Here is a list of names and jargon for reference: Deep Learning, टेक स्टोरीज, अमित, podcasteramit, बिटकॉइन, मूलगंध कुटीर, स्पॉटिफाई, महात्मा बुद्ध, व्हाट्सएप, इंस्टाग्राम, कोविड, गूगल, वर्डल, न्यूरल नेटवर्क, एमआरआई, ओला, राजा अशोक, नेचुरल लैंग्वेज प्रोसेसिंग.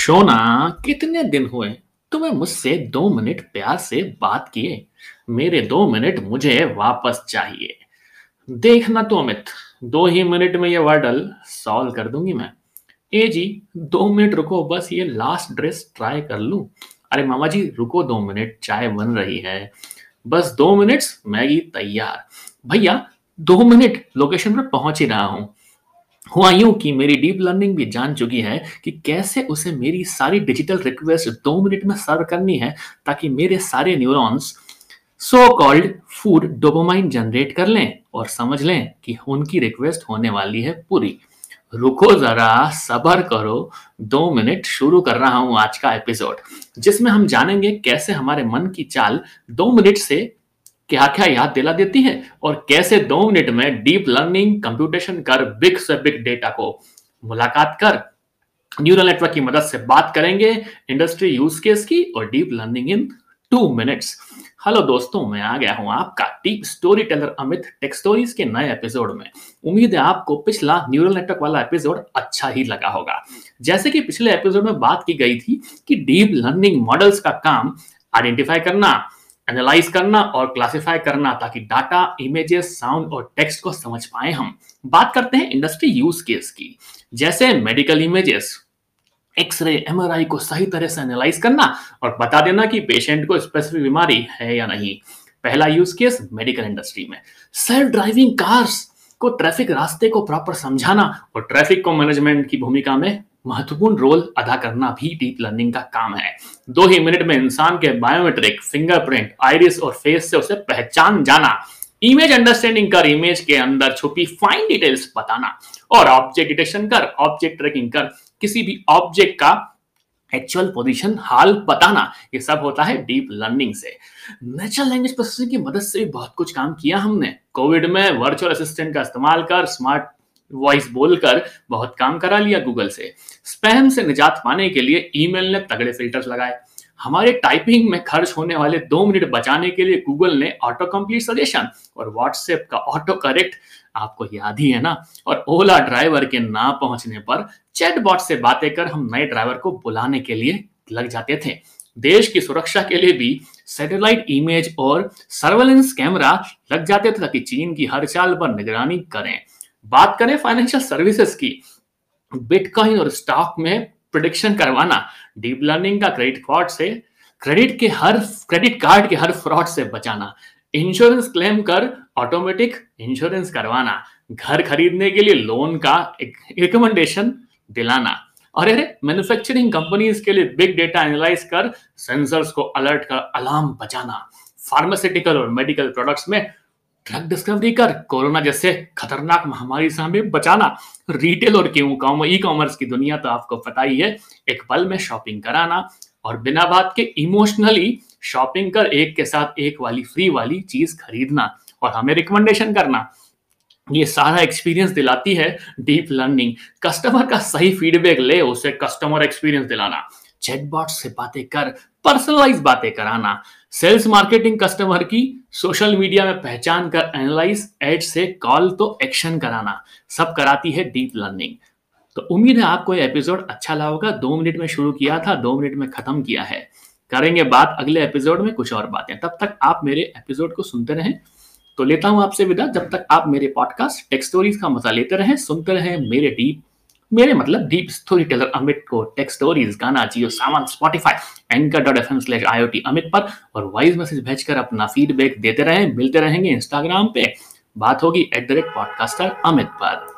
शोना, कितने दिन हुए तुम्हें मुझसे 2 मिनट प्यार से बात किए। मेरे 2 मिनट मुझे वापस चाहिए। देखना तो अमित, 2 ही मिनट में ये वर्डल सॉल्व कर दूंगी मैं। ए जी 2 मिनट रुको, बस ये लास्ट ड्रेस ट्राई कर लूं। अरे मामा जी रुको 2 मिनट, चाय बन रही है। बस 2 मिनट, मैगी तैयार। भैया 2 मिनट, लोकेशन पर पहुंच ही रहा हूं। हुआ यूं कि मेरी डीप लर्निंग भी जान चुकी है कि कैसे उसे मेरी सारी डिजिटल रिक्वेस्ट 2 मिनट में सर्व करनी है, ताकि मेरे सारे neurons so called food dopamine generate कर लें और समझ लें कि उनकी रिक्वेस्ट होने वाली है पूरी। रुको जरा, सब्र करो, 2 मिनट। शुरू कर रहा हूं आज का एपिसोड, जिसमें हम जानेंगे कैसे हमारे मन की चाल 2 मिनट से क्या क्या याद दिला देती है और कैसे 2 मिनट में डीप लर्निंग कंप्यूटेशन कर बिग से बिग डेटा को मुलाकात कर न्यूरल नेटवर्क की मदद से बात करेंगे इंडस्ट्री यूज केस की और deep learning in 2 minutes. Hello दोस्तों, मैं आ गया हूं आपका टीप story teller अमित टेक स्टोरीज के नए एपिसोड में। उम्मीद है आपको पिछला न्यूरल नेटवर्क वाला एपिसोड अच्छा ही लगा होगा। जैसे कि पिछले एपिसोड में बात की गई थी कि डीप लर्निंग मॉडल्स का काम आइडेंटिफाई करना, एनालाइज करना और क्लासिफाई करना, ताकि डाटा, इमेजेस, साउंड और टेक्स्ट को समझ पाए हम। बात करते हैं इंडस्ट्री यूज केस की, जैसे मेडिकल इमेजेस, एक्सरे, एमआरआई को सही तरह से एनालाइज करना और बता देना कि पेशेंट को स्पेसिफिक बीमारी है या नहीं। पहला यूज केस मेडिकल इंडस्ट्री में सेल्फ ड्राइविंग कार्स को ट्रैफिक रास्ते को प्रॉपर समझाना और ट्रैफिक को मैनेजमेंट की भूमिका में महत्वपूर्ण रोल अदा करना भी डीप लर्निंग का काम है। 2 ही मिनट में इंसान के बायोमेट्रिक, फिंगरप्रिंट, आइरिस और फेस से उसे पहचान जाना। इमेज अंडरस्टैंडिंग कर इमेज के अंदर छुपी फाइन डिटेल्स बताना और ऑब्जेक्ट डिटेक्शन कर, ऑब्जेक्ट ट्रैकिंग कर किसी भी ऑब्जेक्ट का एक्चुअल पोजीशन, हाल बताना। ये सब होता है डीप लर्निंग से। नेचुरल लैंग्वेज प्रोसेसिंग की मदद से भी बहुत कुछ काम किया हमने। कोविड में वर्चुअल असिस्टेंट का इस्तेमाल कर स्मार्ट वॉइस बोलकर बहुत काम करा लिया गूगल से। स्पैम से निजात पाने के लिए ईमेल ने तगड़े फिल्टर्स लगाए। हमारे टाइपिंग में खर्च होने वाले 2 मिनट बचाने के लिए गूगल ने ऑटो कंप्लीट सजेशन और व्हाट्सएप का ऑटो करेक्ट आपको याद ही है ना। और ओला ड्राइवर के ना पहुंचने पर चैटबॉट से बातें कर हम नए ड्राइवर को बुलाने के लिए लग जाते थे। देश की सुरक्षा के लिए भी सैटेलाइट इमेज और सर्वेलेंस कैमरा लग जाते थे, ताकि चीन की हर चाल पर निगरानी करें। बात करें फाइनेंशियल सर्विसेज की, बिटकॉइन और स्टॉक में प्रेडिक्शन करवाना डीप लर्निंग का क्रेडिट कार्ड के हर फ्रॉड से बचाना। इंश्योरेंस क्लेम कर ऑटोमेटिक इंश्योरेंस करवाना। घर खरीदने के लिए लोन का रिकमेंडेशन दिलाना। अरे मैन्युफैक्चरिंग कंपनीज के लिए बिग डेटा एनालाइज कर सेंसर्स को अलर्ट कर अलार्म बजाना। फार्मास्यूटिकल और मेडिकल प्रोडक्ट्स में ड्रग डिस्कवरी कर कोरोना जैसे खतरनाक महामारी से हमें बचाना। रिटेल और ई कॉमर्स की दुनिया तो आपको पता ही है, एक पल में शॉपिंग कराना और बिना बात के इमोशनली शॉपिंग कर एक के साथ एक वाली फ्री वाली चीज खरीदना और हमें रिकमेंडेशन करना। ये सारा एक्सपीरियंस दिलाती है डीप लर्निंग। कस्टमर का सही फीडबैक ले उसे कस्टमर एक्सपीरियंस दिलाना। चैटबॉट से बातें कर पर्सनलाइज बातें कराना। सेल्स मार्केटिंग कस्टमर की सोशल मीडिया में पहचान कर एनालाइज, एड से कॉल तो एक्शन कराना, सब कराती है डीप लर्निंग। तो उम्मीद है आपको ये एपिसोड अच्छा लगा होगा। 2 मिनट में शुरू किया था, 2 मिनट में खत्म किया है। करेंगे बात अगले एपिसोड में कुछ और बातें। तब तक आप मेरे एपिसोड को सुनते रहें। तो लेता हूं आपसे विदा। जब तक आप मेरे पॉडकास्ट टेक स्टोरीज का मजा लेते रहें, सुनते रहें मेरे डीप स्टोरी टेलर अमित को टेक स्टोरीज, Gaana, Jio Saavn, स्पॉटिफाई, anchor.fm/IoT अमित पर और वॉइस मैसेज भेजकर अपना फीडबैक देते रहें। मिलते रहेंगे इंस्टाग्राम पे, बात होगी @podcasteraMit पर।